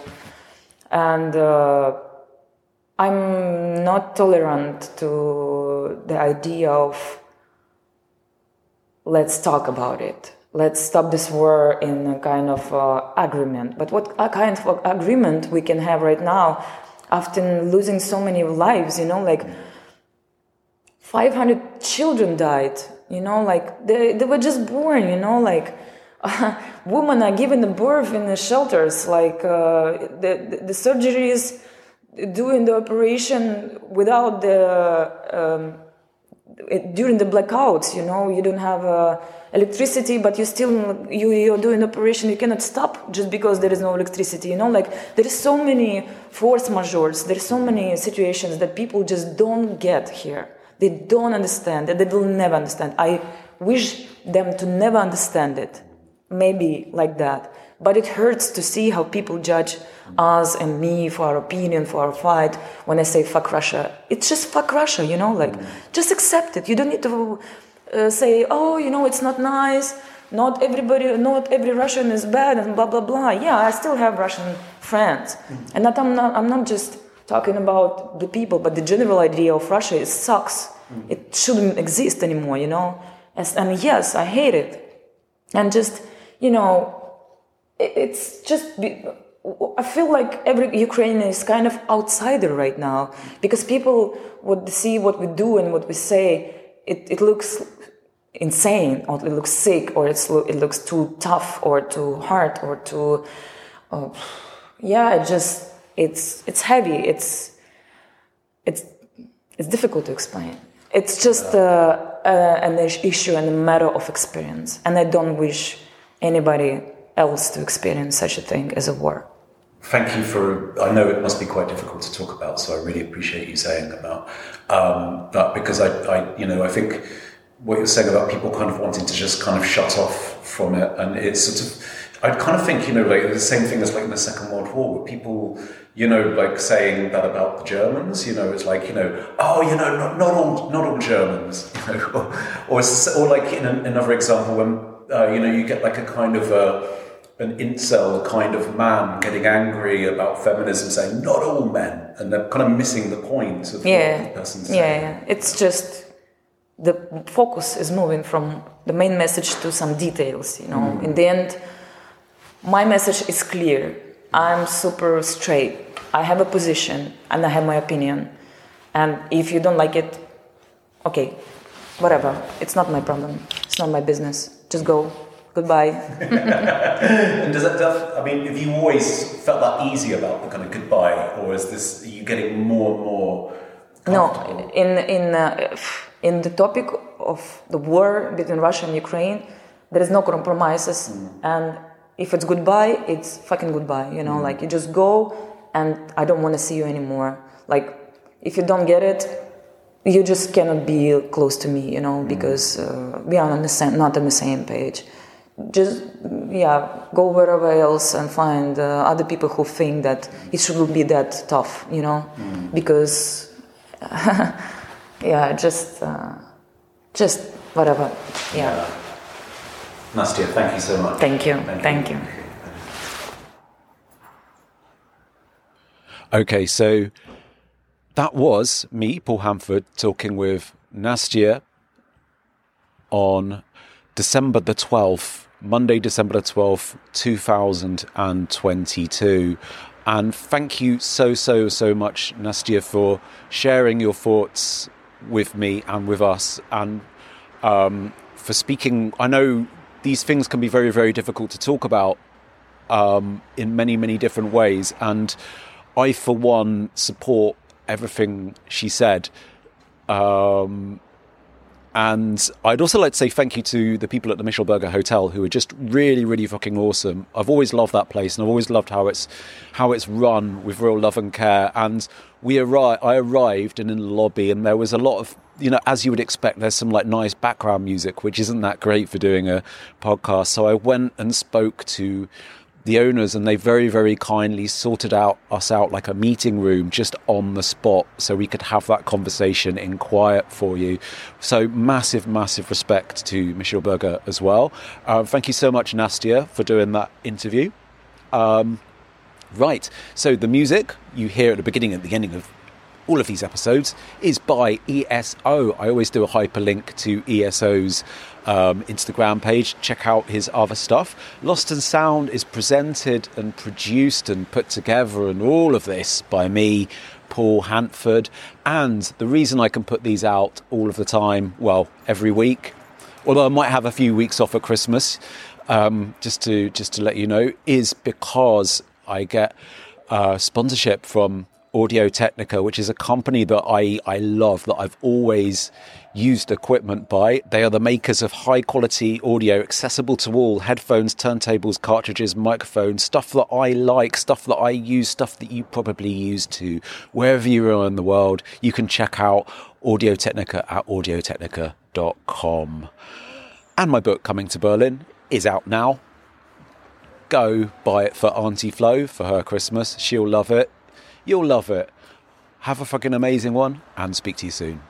And uh, I'm not tolerant to the idea of let's talk about it. Let's stop this war in a kind of uh, agreement. But what kind of agreement we can have right now after losing so many lives, you know, like five hundred children died, you know, like they, they were just born, you know, like uh, women are given the birth in the shelters, like uh, the, the surgeries, doing the operation without the... Um, during the blackouts, you know, you don't have uh, electricity, but you still you you're doing operation. You cannot stop just because there is no electricity. You know, like there is so many force majeures. There are so many situations that people just don't get here. They don't understand, and they will never understand. I wish them to never understand it. Maybe like that, but it hurts to see how people judge us and me for our opinion, for our fight. When I say fuck Russia, it's just fuck Russia, you know, like just accept it. You don't need to uh, say, oh, you know, it's not nice, not everybody, not every Russian is bad and blah blah blah. Yeah, I still have Russian friends, and that I'm not I'm not just talking about the people, but the general idea of Russia, it sucks. It shouldn't exist anymore, you know. And yes, I hate it, and just, you know, it's just, be, I feel like every Ukrainian is kind of outsider right now, because people would see what we do and what we say, it, it looks insane, or it looks sick, or it's, it looks too tough, or too hard, or too, oh, yeah, it just, it's it's heavy, it's, it's, it's difficult to explain. It's just uh, uh, an issue and a matter of experience, and I don't wish anybody else to experience such a thing as a war. Thank you for, I know it must be quite difficult to talk about, so I really appreciate you saying about um, that, because I, I, you know, I think what you're saying about people kind of wanting to just kind of shut off from it, and it's sort of, I kind of think, you know, like the same thing as like in the Second World War, where people, you know, like saying that about the Germans, you know, it's like, you know, oh, you know, not, not all, not all Germans, you know, or, or, or like in an, another example when, Uh, you know, you get like a kind of a, an incel kind of man getting angry about feminism, saying not all men, and they're kind of missing the point of yeah. what the person's saying. Yeah, yeah, it's just the focus is moving from the main message to some details, you know. Mm. In the end, my message is clear. I'm super straight. I have a position and I have my opinion. And if you don't like it, okay, whatever. It's not my problem. It's not my business. Just go. Goodbye. And does that, I mean, have you always felt that easy about the kind of goodbye, or is this, are you getting more and more comfortable? No, in in uh, in the topic of the war between Russia and Ukraine, there is no compromises, mm. and if it's goodbye, it's fucking goodbye. You know, mm. like you just go, and I don't want to see you anymore. Like if you don't get it, you just cannot be close to me, you know, because uh, we are on the same, not on the same page. Just, yeah, go wherever else and find uh, other people who think that it shouldn't be that tough, you know, mm. because, yeah, just, uh, just whatever, yeah. yeah. Nastia, thank you so much. Thank you, thank, thank you. you. Okay, so... that was me, Paul Hanford, talking with Nastia on December the twelfth Monday, December twelfth, two thousand twenty-two. And thank you so, so, so much, Nastia, for sharing your thoughts with me and with us, and um, for speaking. I know these things can be very, very difficult to talk about um, in many, many different ways. And I, for one, support everything she said. Um, and I'd also like to say thank you to the people at the Michelberger Hotel, who are just really, really fucking awesome. I've always loved that place, and I've always loved how it's how it's run with real love and care. And we arrived, I arrived and in the lobby, and there was a lot of, you know, as you would expect, there's some like nice background music, which isn't that great for doing a podcast. So I went and spoke to the owners, and they very, very kindly sorted out us out like a meeting room just on the spot, so we could have that conversation in quiet for you. So massive, massive respect to Michelberger as well. Uh, thank you so much, Nastia, for doing that interview. Um, right, so the music you hear at the beginning and the ending of all of these episodes is by E S O. I always do a hyperlink to E S O's um, Instagram page. Check out his other stuff. Lost and Sound is presented and produced and put together and all of this by me, Paul Hanford. And the reason I can put these out all of the time, well, every week, although I might have a few weeks off at Christmas, um, just to just to let you know, is because I get uh, sponsorship from Audio-Technica, which is a company that I, I love, that I've always used equipment by. They are the makers of high-quality audio, accessible to all, headphones, turntables, cartridges, microphones, stuff that I like, stuff that I use, stuff that you probably use too. Wherever you are in the world, you can check out Audio-Technica at audio technica dot com. And my book, Coming to Berlin, is out now. Go buy it for Auntie Flo for her Christmas. She'll love it. You'll love it. Have a fucking amazing one, and speak to you soon.